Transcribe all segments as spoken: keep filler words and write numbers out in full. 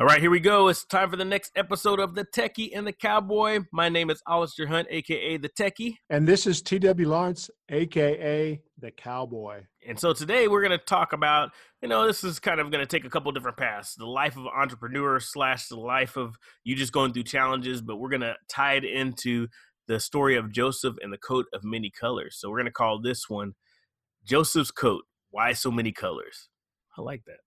All right, here we go. It's time for the next episode of The Techie and the Cowboy. My name is Alistair Hunt, a k a. The Techie. And this is T W Lawrence, a k a. The Cowboy. And so today we're going to talk about, you know, this is kind of going to take a couple different paths. The life of an entrepreneur slash the life of you just going through challenges, but we're going to tie it into the story of Joseph and the coat of many colors. So we're going to call this one Joseph's Coat, Why So Many Colors? I like that.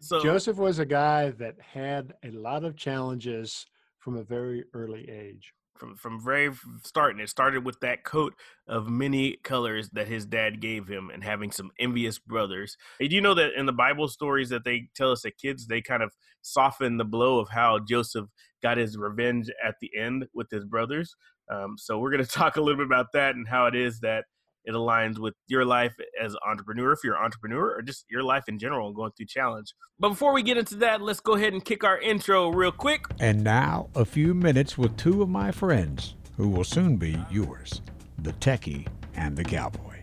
So, Joseph was a guy that had a lot of challenges from a very early age. From from very start, and it started with that coat of many colors that his dad gave him, and having some envious brothers. And you know that in the Bible stories that they tell us that kids, they kind of soften the blow of how Joseph got his revenge at the end with his brothers. Um, so we're going to talk a little bit about that and how it is that it aligns with your life as an entrepreneur, if you're an entrepreneur, or just your life in general and going through challenge. But before we get into that, let's go ahead and kick our intro real quick. And now a few minutes with two of my friends who will soon be yours, the Techie and the Cowboy.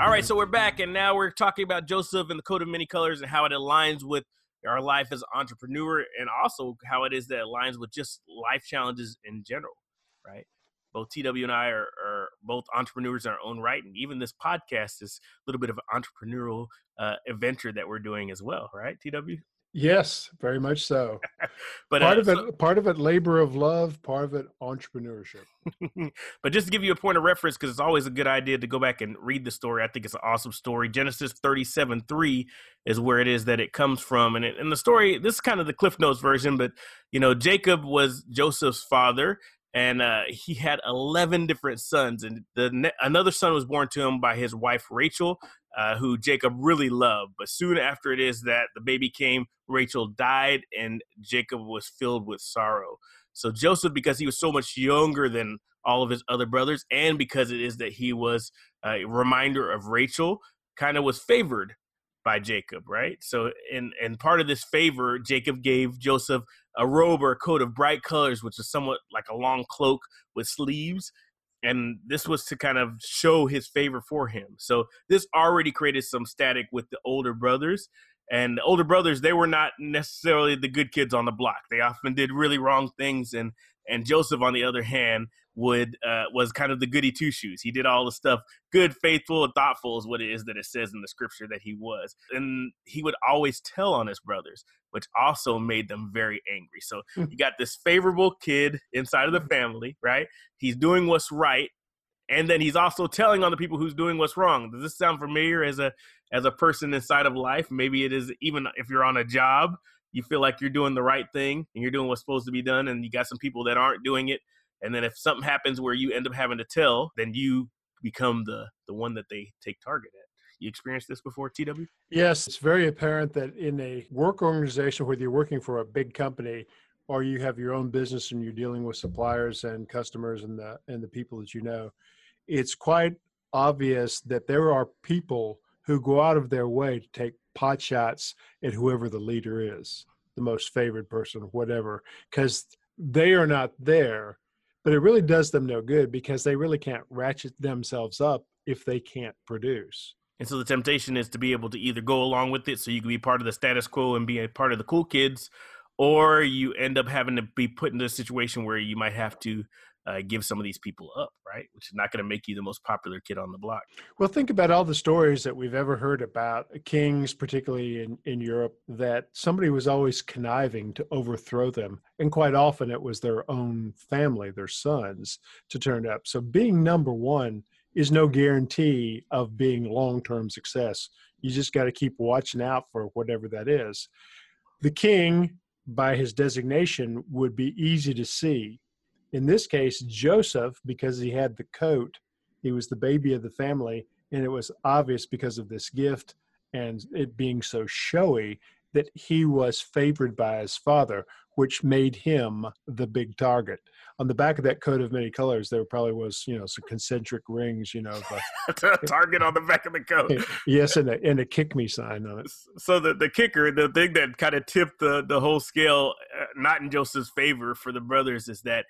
All right, so we're back, and now we're talking about Joseph and the coat of many colors and how it aligns with our life as an entrepreneur, and also how it is that aligns with just life challenges in general, right? Both T W and I are, are both entrepreneurs in our own right. And even this podcast is a little bit of an entrepreneurial uh, adventure that we're doing as well, right, T W? Yes, very much so. But part uh, of it, so, part of it, labor of love, part of it, entrepreneurship. But just to give you a point of reference, because it's always a good idea to go back and read the story. I think it's an awesome story. Genesis thirty-seven three is where it is that it comes from. And, it, and the story, this is kind of the Cliff Notes version, but, you know, Jacob was Joseph's father, and uh, he had eleven different sons. And the, another son was born to him by his wife, Rachel, Uh, who Jacob really loved. But soon after it is that the baby came, Rachel died, and Jacob was filled with sorrow. So Joseph, because he was so much younger than all of his other brothers, and because it is that he was a reminder of Rachel, kind of was favored by Jacob, right? So, and, and part of this favor, Jacob gave Joseph a robe or a coat of bright colors, which is somewhat like a long cloak with sleeves. And this was to kind of show his favor for him. So this already created some static with the older brothers. And the older brothers, they were not necessarily the good kids on the block. They often did really wrong things. And and Joseph, on the other hand, would uh, was kind of the goody two-shoes. He did all the stuff. Good, faithful, and thoughtful is what it is that it says in the scripture that he was. And he would always tell on his brothers, which also made them very angry. So you got this favorable kid inside of the family, right? He's doing what's right. And then he's also telling on the people who's doing what's wrong. Does this sound familiar as a as a person inside of life? Maybe it is, even if you're on a job, you feel like you're doing the right thing and you're doing what's supposed to be done, and you got some people that aren't doing it. And then if something happens where you end up having to tell, then you become the, the one that they take target at. You experienced this before, T W? Yes, it's very apparent that in a work organization, whether you're working for a big company or you have your own business and you're dealing with suppliers and customers and the and the people that you know, it's quite obvious that there are people who go out of their way to take pot shots at whoever the leader is, the most favored person, whatever, because they are not there. But it really does them no good because they really can't ratchet themselves up if they can't produce. And so the temptation is to be able to either go along with it so you can be part of the status quo and be a part of the cool kids, or you end up having to be put in a situation where you might have to uh, give some of these people up, right? Which is not going to make you the most popular kid on the block. Well, think about all the stories that we've ever heard about kings, particularly in, in Europe, that somebody was always conniving to overthrow them. And quite often it was their own family, their sons, to turn up. So being number one is no guarantee of being long-term success. You just got to keep watching out for whatever that is. The king, by his designation, would be easy to see. In this case, Joseph, because he had the coat, he was the baby of the family, and it was obvious because of this gift and it being so showy that he was favored by his father, which made him the big target. On the back of that coat of many colors, there probably was, you know, some concentric rings, you know. But, target on the back of the coat. Yes, and a, and a kick me sign on it. So the, the kicker, the thing that kind of tipped the, the whole scale not in Joseph's favor for the brothers is that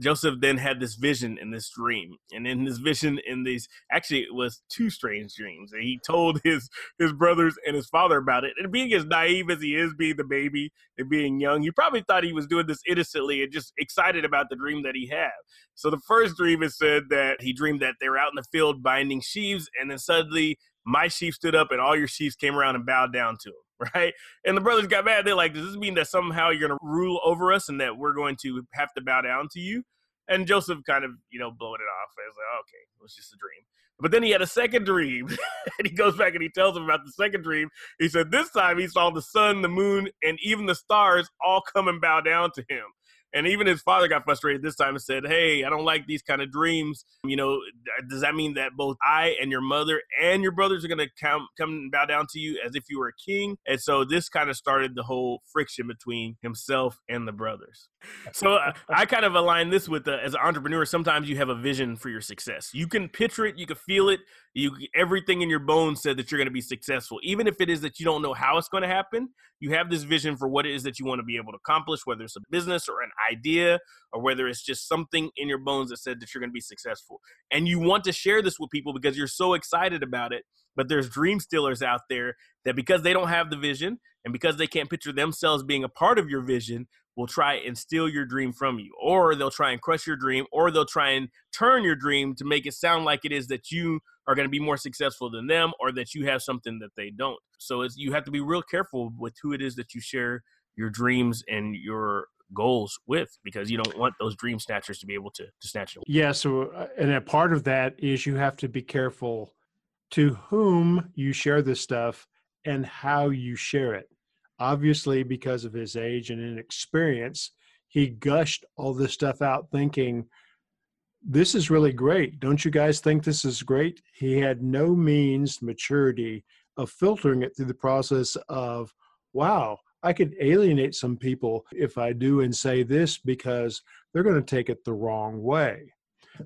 Joseph then had this vision and this dream. And in this vision, in these, actually it was two strange dreams. And he told his, his brothers and his father about it. And being as naive as he is, being the baby and being young, he probably thought he was doing this innocently and just excited about the dream that he had. So the first dream, it said that he dreamed that they were out in the field binding sheaves. And then suddenly my sheaf stood up and all your sheaves came around and bowed down to him. Right? And the brothers got mad. They're like, does this mean that somehow you're going to rule over us and that we're going to have to bow down to you? And Joseph kind of, you know, blowing it off. I was like, okay, it was just a dream. But then he had a second dream. And he goes back and he tells them about the second dream. He said, this time he saw the sun, the moon, and even the stars all come and bow down to him. And even his father got frustrated this time and said, hey, I don't like these kind of dreams. You know, does that mean that both I and your mother and your brothers are going to come come and bow down to you as if you were a king? And so this kind of started the whole friction between himself and the brothers. So I, I kind of align this with, the, as an entrepreneur, sometimes you have a vision for your success. You can picture it. You can feel it. You everything in your bones said that you're going to be successful. Even if it is that you don't know how it's going to happen, you have this vision for what it is that you want to be able to accomplish, whether it's a business or an idea, or whether it's just something in your bones that said that you're going to be successful. And you want to share this with people because you're so excited about it. But there's dream stealers out there that because they don't have the vision and because they can't picture themselves being a part of your vision, will try and steal your dream from you, or they'll try and crush your dream, or they'll try and turn your dream to make it sound like it is that you are going to be more successful than them, or that you have something that they don't. So it's, you have to be real careful with who it is that you share your dreams and your goals with, because you don't want those dream snatchers to be able to, to snatch them. Yeah. So, and a part of that is you have to be careful to whom you share this stuff and how you share it. Obviously, because of his age and inexperience, he gushed all this stuff out thinking, this is really great. Don't you guys think this is great? He had no means, maturity of filtering it through the process of, wow, I could alienate some people if I do and say this because they're going to take it the wrong way.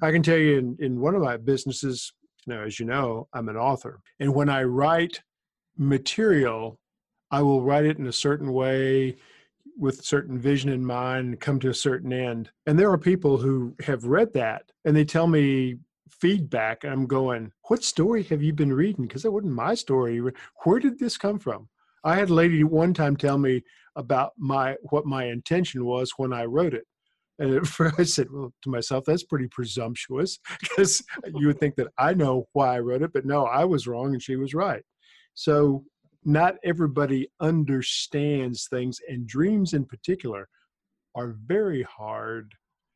I can tell you in, in one of my businesses, you know, as you know, I'm an author. And when I write material, I will write it in a certain way with certain vision in mind and come to a certain end. And there are people who have read that and they tell me feedback. I'm going, what story have you been reading? Because that wasn't my story. Where did this come from? I had a lady one time tell me about my what my intention was when I wrote it. And at first I said, well, to myself, that's pretty presumptuous because you would think that I know why I wrote it, but no, I was wrong and she was right. So not everybody understands things, and dreams in particular are very hard.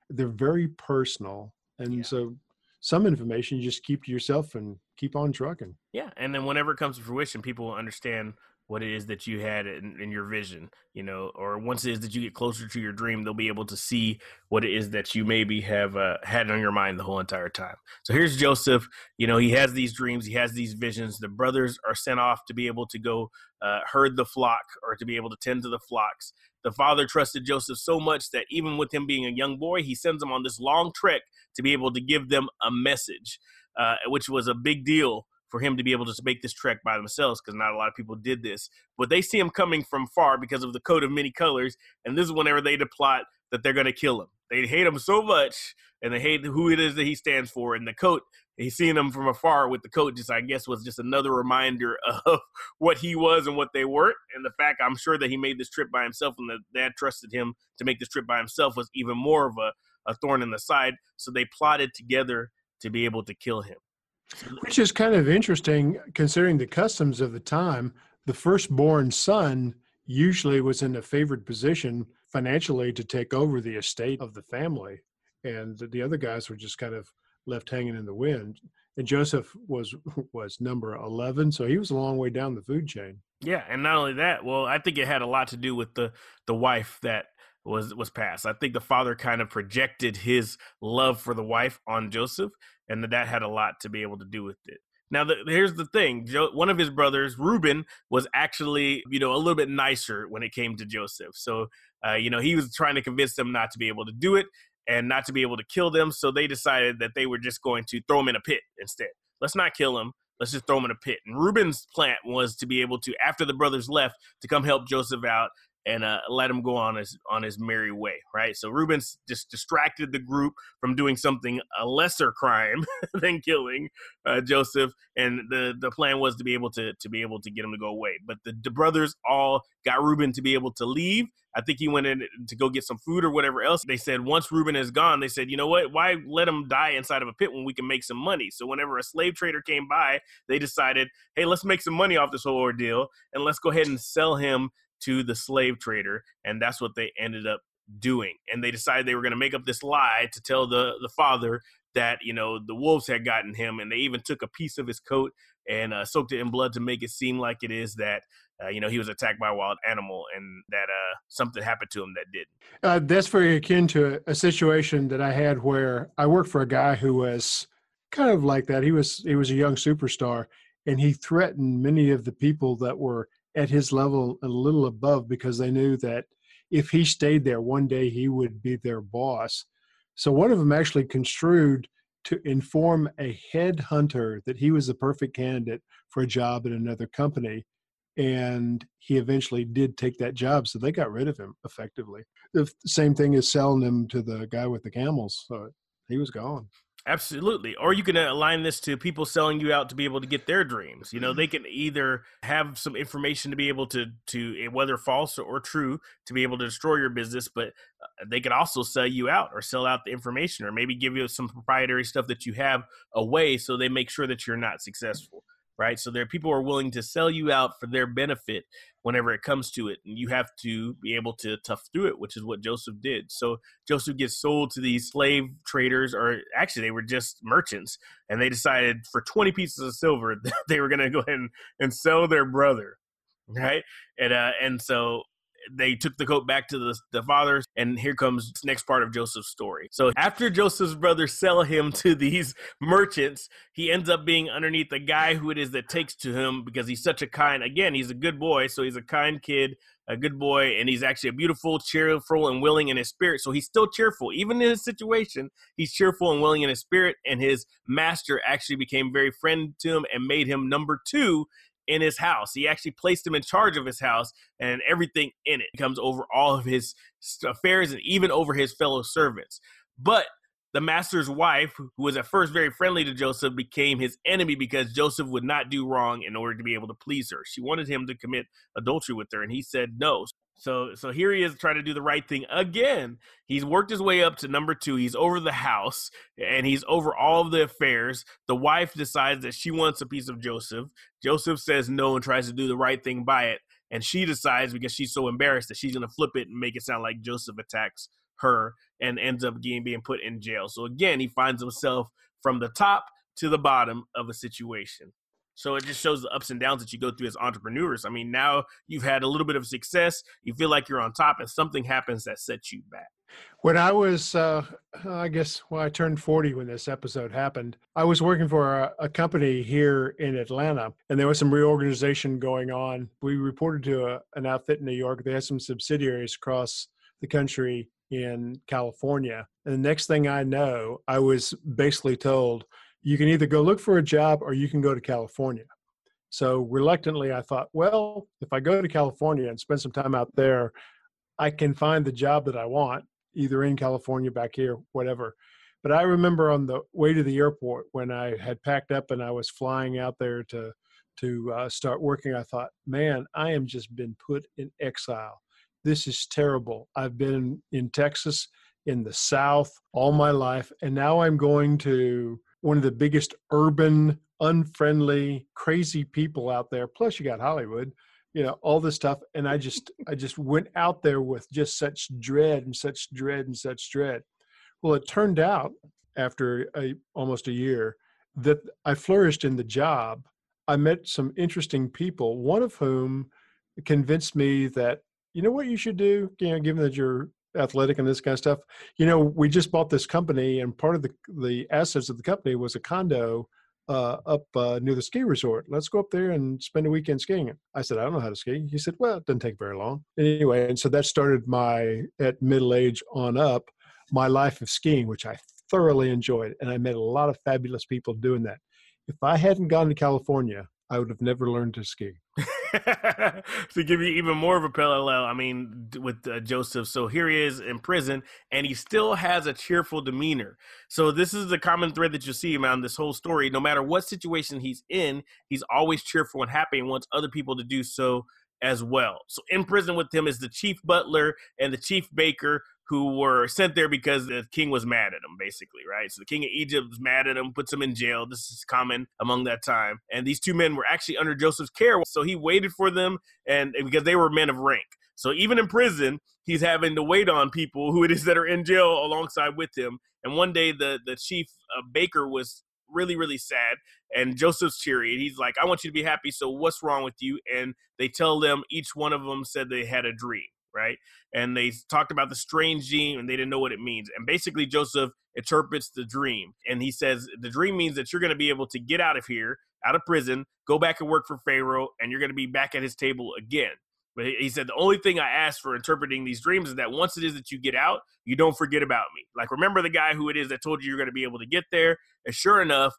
They're very personal. And yeah. So some information you just keep to yourself and keep on trucking. Yeah. And then whenever it comes to fruition, people will understand what it is that you had in, in your vision, you know, or once it is that you get closer to your dream, they'll be able to see what it is that you maybe have uh, had on your mind the whole entire time. So here's Joseph, you know, he has these dreams, he has these visions. The brothers are sent off to be able to go uh, herd the flock or to be able to tend to the flocks. The father trusted Joseph so much that even with him being a young boy, he sends him on this long trek to be able to give them a message, uh, which was a big deal for him to be able to make this trek by themselves, because not a lot of people did this. But they see him coming from far because of the coat of many colors, and this is whenever they plot that they're going to kill him. They hate him so much, and they hate who it is that he stands for. And the coat, he's seeing them from afar with the coat, just I guess was just another reminder of what he was and what they weren't. And the fact, I'm sure, that he made this trip by himself and that dad trusted him to make this trip by himself was even more of a, a thorn in the side. So they plotted together to be able to kill him. Which is kind of interesting, considering the customs of the time. The firstborn son usually was in a favored position financially to take over the estate of the family, and the other guys were just kind of left hanging in the wind. And Joseph was was number eleven, so he was a long way down the food chain. Yeah, and not only that, well, I think it had a lot to do with the the wife that was was passed. I think the father kind of projected his love for the wife on Joseph, and that, that had a lot to be able to do with it. Now, the, here's the thing. Jo, one of his brothers, Reuben, was actually, you know, a little bit nicer when it came to Joseph. So, uh, you know, he was trying to convince them not to be able to do it and not to be able to kill them. So they decided that they were just going to throw him in a pit instead. Let's not kill him. Let's just throw him in a pit. And Reuben's plan was to be able to, after the brothers left, to come help Joseph out and uh, let him go on his on his merry way, right? So Reuben just distracted the group from doing something, a lesser crime than killing uh, Joseph, and the, the plan was to be able to to be able to get him to go away. But the, the brothers all got Reuben to be able to leave. I think he went in to go get some food or whatever else. They said once Reuben is gone, they said, you know what, why let him die inside of a pit when we can make some money? So whenever a slave trader came by, they decided, hey, let's make some money off this whole ordeal and let's go ahead and sell him to the slave trader. And that's what they ended up doing. And they decided they were going to make up this lie to tell the, the father that, you know, the wolves had gotten him. And they even took a piece of his coat and uh, soaked it in blood to make it seem like it is that, uh, you know, he was attacked by a wild animal and that uh, something happened to him that didn't. Uh, that's very akin to a, a situation that I had where I worked for a guy who was kind of like that. He was he was a young superstar, and he threatened many of the people that were at his level a little above because they knew that if he stayed there, one day he would be their boss. So one of them actually construed to inform a headhunter that he was the perfect candidate for a job at another company. And he eventually did take that job. So they got rid of him effectively. The same thing as selling him to the guy with the camels. So he was gone. Absolutely. Or you can align this to people selling you out to be able to get their dreams. You know, they can either have some information to be able to, to whether false or true, to be able to destroy your business, but they can also sell you out or sell out the information or maybe give you some proprietary stuff that you have away so they make sure that you're not successful, right? So there are people who are willing to sell you out for their benefit whenever it comes to it. And you have to be able to tough through it, which is what Joseph did. So Joseph gets sold to these slave traders, or actually they were just merchants. And they decided for twenty pieces of silver, that they were going to go ahead and, and sell their brother. Right. And, uh, and so they took the coat back to the, the father. And here comes the next part of Joseph's story. So after Joseph's brothers sell him to these merchants, he ends up being underneath the guy who it is that takes to him because he's such a kind, again, he's a good boy. So he's a kind kid, a good boy. And he's actually a beautiful, cheerful, and willing in his spirit. So he's still cheerful. Even in his situation, he's cheerful and willing in his spirit. And his master actually became very friend to him and made him number two in his house. He actually placed him in charge of his house and everything in it. He comes over all of his affairs and even over his fellow servants. But the master's wife, who was at first very friendly to Joseph, became his enemy because Joseph would not do wrong in order to be able to please her. She wanted him to commit adultery with her, and he said no. So so here he is trying to do the right thing again. He's worked his way up to number two. He's over the house, and he's over all of the affairs. The wife decides that she wants a piece of Joseph. Joseph says no and tries to do the right thing by it. And she decides, because she's so embarrassed, that she's going to flip it and make it sound like Joseph attacks her and ends up getting being put in jail. So again, he finds himself from the top to the bottom of a situation. So it just shows the ups and downs that you go through as entrepreneurs. I mean, now you've had a little bit of success. You feel like you're on top and something happens that sets you back. When I was, uh, I guess, well, I turned forty when this episode happened. I was working for a, a company here in Atlanta, and there was some reorganization going on. We reported to a, an outfit in New York. They had some subsidiaries across the country in California. And the next thing I know, I was basically told, you can either go look for a job or you can go to California. So reluctantly, I thought, well, if I go to California and spend some time out there, I can find the job that I want, either in California, back here, whatever. But I remember on the way to the airport when I had packed up and I was flying out there to, to uh, start working, I thought, man, I am just been put in exile. This is terrible. I've been in Texas, in the South, all my life, and now I'm going to one of the biggest urban, unfriendly, crazy people out there. Plus you got Hollywood, you know, all this stuff. And I just, I just went out there with just such dread and such dread and such dread. Well, it turned out after a, almost a year that I flourished in the job. I met some interesting people, one of whom convinced me that, you know what you should do, you know, given that you're athletic and this kind of stuff. You know, we just bought this company, and part of the, the assets of the company was a condo uh, up uh, near the ski resort. Let's go up there and spend a weekend skiing. I said, I don't know how to ski. He said, well, it doesn't take very long. Anyway, and so that started my, at middle age on up, my life of skiing, which I thoroughly enjoyed. And I met a lot of fabulous people doing that. If I hadn't gone to California, I would have never learned to ski. To give you even more of a parallel, I mean, with uh, Joseph. So here he is in prison, and he still has a cheerful demeanor. So this is the common thread that you see around this whole story. No matter what situation he's in, he's always cheerful and happy and wants other people to do so as well. So in prison with him is the chief butler and the chief baker, who were sent there because the king was mad at him, basically, right? So the king of Egypt was mad at him, puts him in jail. This is common among that time. And these two men were actually under Joseph's care. So he waited for them, and because they were men of rank. So even in prison, he's having to wait on people who it is that are in jail alongside with him. And one day the, the chief uh, baker was really, really sad. And Joseph's cheery. And he's like, I want you to be happy. So what's wrong with you? And they tell them, each one of them said they had a dream. Right? And they talked about the strange dream, and they didn't know what it means. And basically, Joseph interprets the dream. And he says, the dream means that you're going to be able to get out of here, out of prison, go back and work for Pharaoh, and you're going to be back at his table again. But he said, the only thing I ask for interpreting these dreams is that once it is that you get out, you don't forget about me. Like, remember the guy who it is that told you you're going to be able to get there. And sure enough,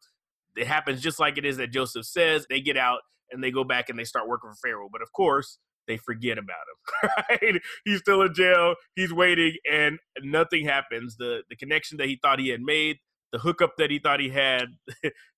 it happens just like it is that Joseph says. They get out, and they go back, and they start working for Pharaoh. But of course, they forget about him, right? He's still in jail. He's waiting, and nothing happens. The the connection that he thought he had made, the hookup that he thought he had,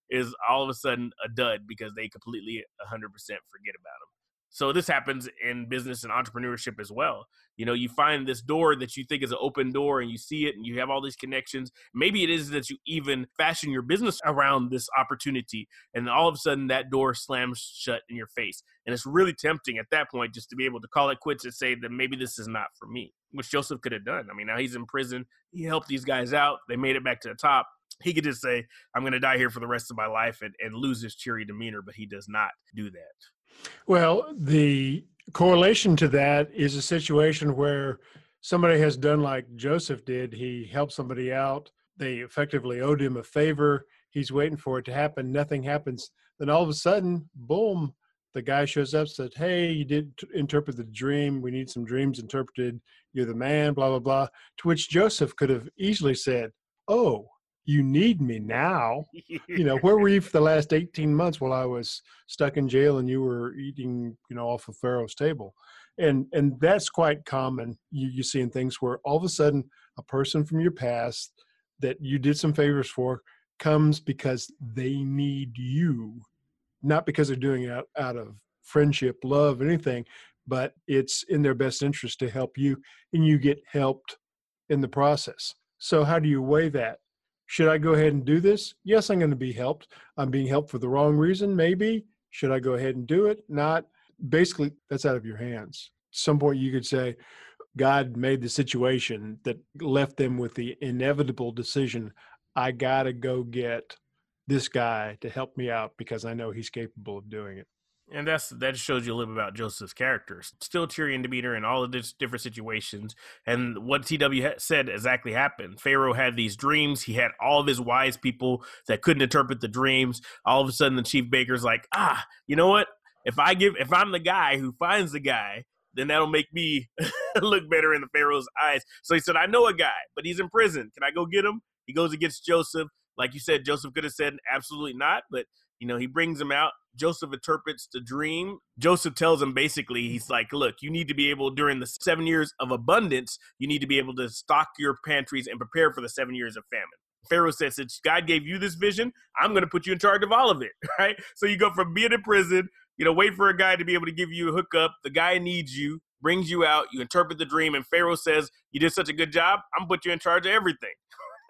is all of a sudden a dud because they completely one hundred percent forget about him. So this happens in business and entrepreneurship as well. You know, you find this door that you think is an open door, and you see it, and you have all these connections. Maybe it is that you even fashion your business around this opportunity, and all of a sudden that door slams shut in your face. And it's really tempting at that point just to be able to call it quits and say that maybe this is not for me, which Joseph could have done. I mean, now he's in prison. He helped these guys out. They made it back to the top. He could just say, I'm going to die here for the rest of my life and, and lose his cheery demeanor, but he does not do that. Well, the correlation to that is a situation where somebody has done like Joseph did. He helped somebody out. They effectively owed him a favor. He's waiting for it to happen. Nothing happens. Then all of a sudden, boom, the guy shows up, says, hey, you did interpret the dream. We need some dreams interpreted. You're the man, blah, blah, blah. To which Joseph could have easily said, oh, you need me now. You know, where were you for the last eighteen months while I was stuck in jail and you were eating, you know, off of Pharaoh's table? And and that's quite common. You, you see in things where all of a sudden a person from your past that you did some favors for comes because they need you, not because they're doing it out, out of friendship, love, anything, but it's in their best interest to help you, and you get helped in the process. So how do you weigh that? Should I go ahead and do this? Yes, I'm going to be helped. I'm being helped for the wrong reason, maybe. Should I go ahead and do it? Not. Basically, that's out of your hands. At some point, you could say, God made the situation that left them with the inevitable decision, I got to go get this guy to help me out because I know he's capable of doing it. And that's that shows you a little bit about Joseph's character. Still cheery and demeanor in all of these different situations. And what T W said exactly happened. Pharaoh had these dreams. He had all of his wise people that couldn't interpret the dreams. All of a sudden, the chief baker's like, ah, you know what? If I give, if I'm the guy who finds the guy, then that'll make me look better in the Pharaoh's eyes. So he said, I know a guy, but he's in prison. Can I go get him? He goes against Joseph. Like you said, Joseph could have said, absolutely not. But, you know, he brings him out. Joseph interprets the dream. Joseph tells him basically, he's like, look, you need to be able during the seven years of abundance, you need to be able to stock your pantries and prepare for the seven years of famine. Pharaoh says, since God gave you this vision, I'm going to put you in charge of all of it, right? So you go from being in prison, you know, wait for a guy to be able to give you a hookup. The guy needs you, brings you out, you interpret the dream. And Pharaoh says, you did such a good job. I'm going to put you in charge of everything,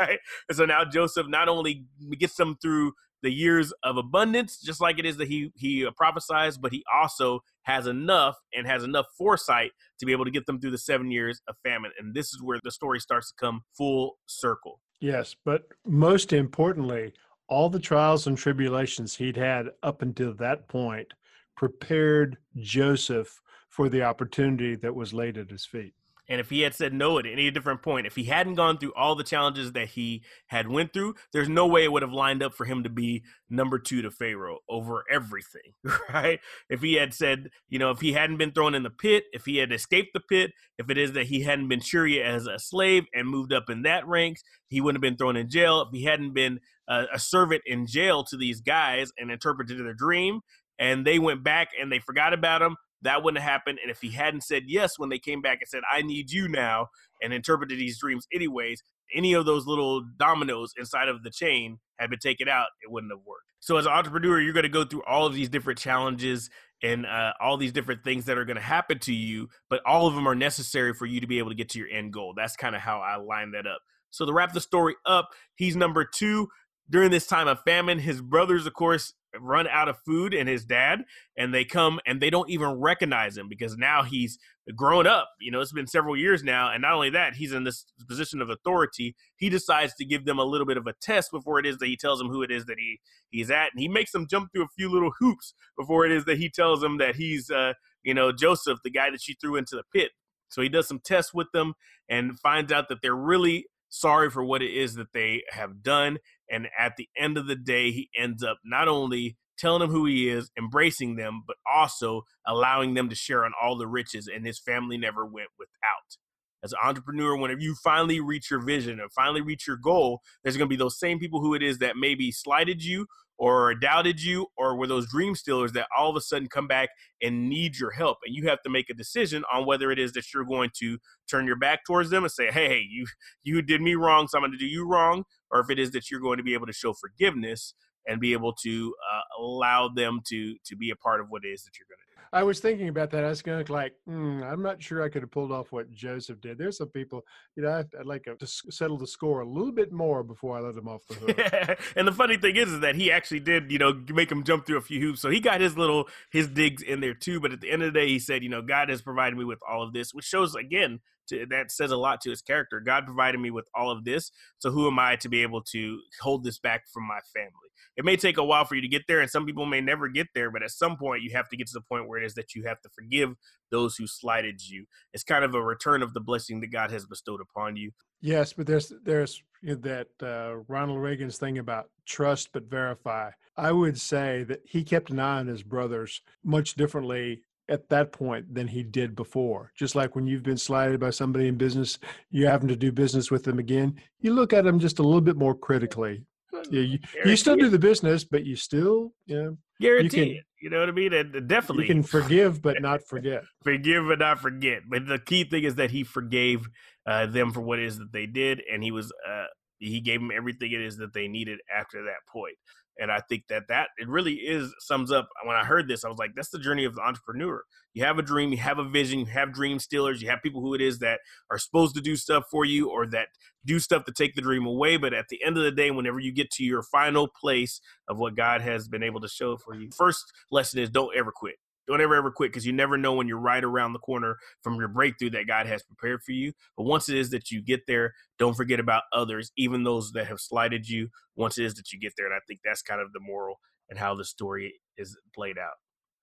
right? And so now Joseph not only gets them through the years of abundance, just like it is that he he uh, prophesies, but he also has enough and has enough foresight to be able to get them through the seven years of famine. And this is where the story starts to come full circle. Yes, but most importantly, all the trials and tribulations he'd had up until that point prepared Joseph for the opportunity that was laid at his feet. And if he had said no at any different point, if he hadn't gone through all the challenges that he had went through, there's no way it would have lined up for him to be number two to Pharaoh over everything, right? If he had said, you know, if he hadn't been thrown in the pit, if he had escaped the pit, if it is that he hadn't been cheery as a slave and moved up in that ranks, he wouldn't have been thrown in jail. If he hadn't been a, a servant in jail to these guys and interpreted their dream, and they went back and they forgot about him, that wouldn't have happened. And if he hadn't said yes when they came back and said, I need you now, and interpreted these dreams anyways, any of those little dominoes inside of the chain had been taken out, it wouldn't have worked. So as an entrepreneur, you're going to go through all of these different challenges and uh, all these different things that are going to happen to you, but all of them are necessary for you to be able to get to your end goal. That's kind of how I line that up. So to wrap the story up, he's number two. During this time of famine, his brothers, of course, run out of food, and his dad, and they come and they don't even recognize him because now he's grown up. You know, it's been several years now. And not only that, he's in this position of authority. He decides to give them a little bit of a test before it is that he tells them who it is that he he's at. And he makes them jump through a few little hoops before it is that he tells them that he's, uh, you know, Joseph, the guy that she threw into the pit. So he does some tests with them and finds out that they're really sorry for what it is that they have done. And at the end of the day, he ends up not only telling them who he is, embracing them, but also allowing them to share on all the riches. And his family never went without. As an entrepreneur, whenever you finally reach your vision and finally reach your goal, there's going to be those same people who it is that maybe slighted you or doubted you or were those dream stealers that all of a sudden come back and need your help. And you have to make a decision on whether it is that you're going to turn your back towards them and say, hey, hey you, you did me wrong, so I'm going to do you wrong. Or if it is that you're going to be able to show forgiveness and be able to uh, allow them to to be a part of what it is that you're going to do. I was thinking about that. I was going to like, mm, I'm not sure I could have pulled off what Joseph did. There's some people, you know, I'd, I'd like to settle the score a little bit more before I let them off the hook. And the funny thing is, is that he actually did, you know, make him jump through a few hoops. So he got his little, his digs in there too. But at the end of the day, he said, you know, God has provided me with all of this, which shows, again, to, that says a lot to his character. God provided me with all of this. So who am I to be able to hold this back from my family? It may take a while for you to get there, and some people may never get there, but at some point you have to get to the point where it is that you have to forgive those who slighted you. It's kind of a return of the blessing that God has bestowed upon you. Yes, but there's there's that uh, Ronald Reagan's thing about trust but verify. I would say that he kept an eye on his brothers much differently at that point than he did before. Just like when you've been slighted by somebody in business, you happen to do business with them again, you look at them just a little bit more critically. Yeah, you, you still do the business, but you still, you know, guarantee you can, it. You know what I mean? And definitely. You can forgive, but not forget. Forgive, but not forget. But the key thing is that he forgave uh, them for what it is that they did. And he was, uh, he gave them everything it is that they needed after that point. And I think that that it really is sums up. When I heard this, I was like, that's the journey of the entrepreneur. You have a dream, you have a vision, you have dream stealers, you have people who it is that are supposed to do stuff for you or that do stuff to take the dream away. But at the end of the day, whenever you get to your final place of what God has been able to show for you, first lesson is don't ever quit. Don't ever, ever quit, because you never know when you're right around the corner from your breakthrough that God has prepared for you. But once it is that you get there, don't forget about others, even those that have slighted you, once it is that you get there. And I think that's kind of the moral and how the story is played out.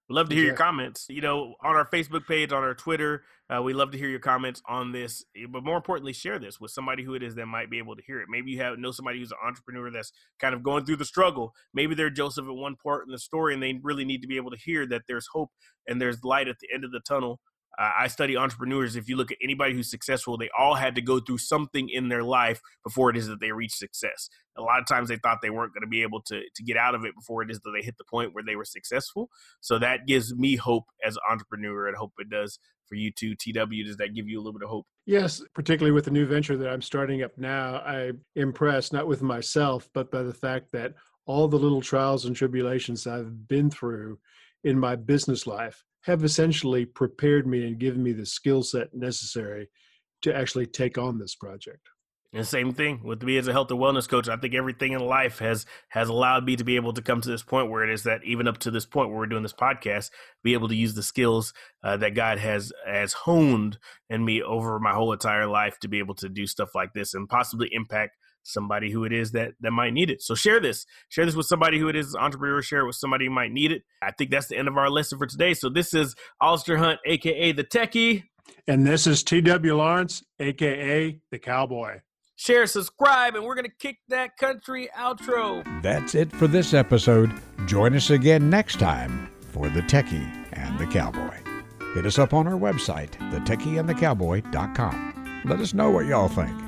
We'd love to hear yeah. your comments, you know, on our Facebook page, on our Twitter. Uh, we love to hear your comments on this, but more importantly, share this with somebody who it is that might be able to hear it. Maybe you have know somebody who's an entrepreneur that's kind of going through the struggle. Maybe they're Joseph at one part in the story and they really need to be able to hear that there's hope and there's light at the end of the tunnel. Uh, I study entrepreneurs. If you look at anybody who's successful, they all had to go through something in their life before it is that they reach success. A lot of times they thought they weren't going to be able to, to get out of it before it is that they hit the point where they were successful. So that gives me hope as an entrepreneur, and hope it does for you too. T W, does that give you a little bit of hope? Yes, particularly with the new venture that I'm starting up now. I'm impressed, not with myself, but by the fact that all the little trials and tribulations I've been through in my business life have essentially prepared me and given me the skill set necessary to actually take on this project. And the same thing with me as a health and wellness coach. I think everything in life has has allowed me to be able to come to this point where it is that even up to this point where we're doing this podcast, be able to use the skills uh, that God has has honed in me over my whole entire life to be able to do stuff like this and possibly impact somebody who it is that, that might need it. So share this. Share this with somebody who it is, entrepreneur, share it with somebody who might need it. I think that's the end of our lesson for today. So this is Alistair Hunt, a k a. The Techie. And this is T W. Lawrence, a k a. The Cowboy. Share, subscribe, and we're going to kick that country outro. That's it for this episode. Join us again next time for The Techie and the Cowboy. Hit us up on our website, the techie and the cowboy dot com. Let us know what y'all think.